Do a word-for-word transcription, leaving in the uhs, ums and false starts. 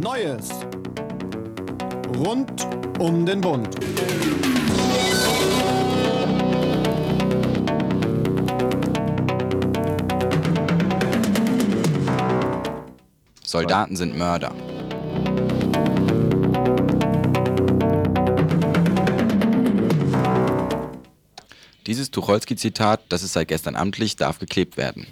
Neues rund um den Bund. Soldaten sind Mörder. Dieses Tucholsky-Zitat, das ist seit gestern amtlich, darf geklebt werden.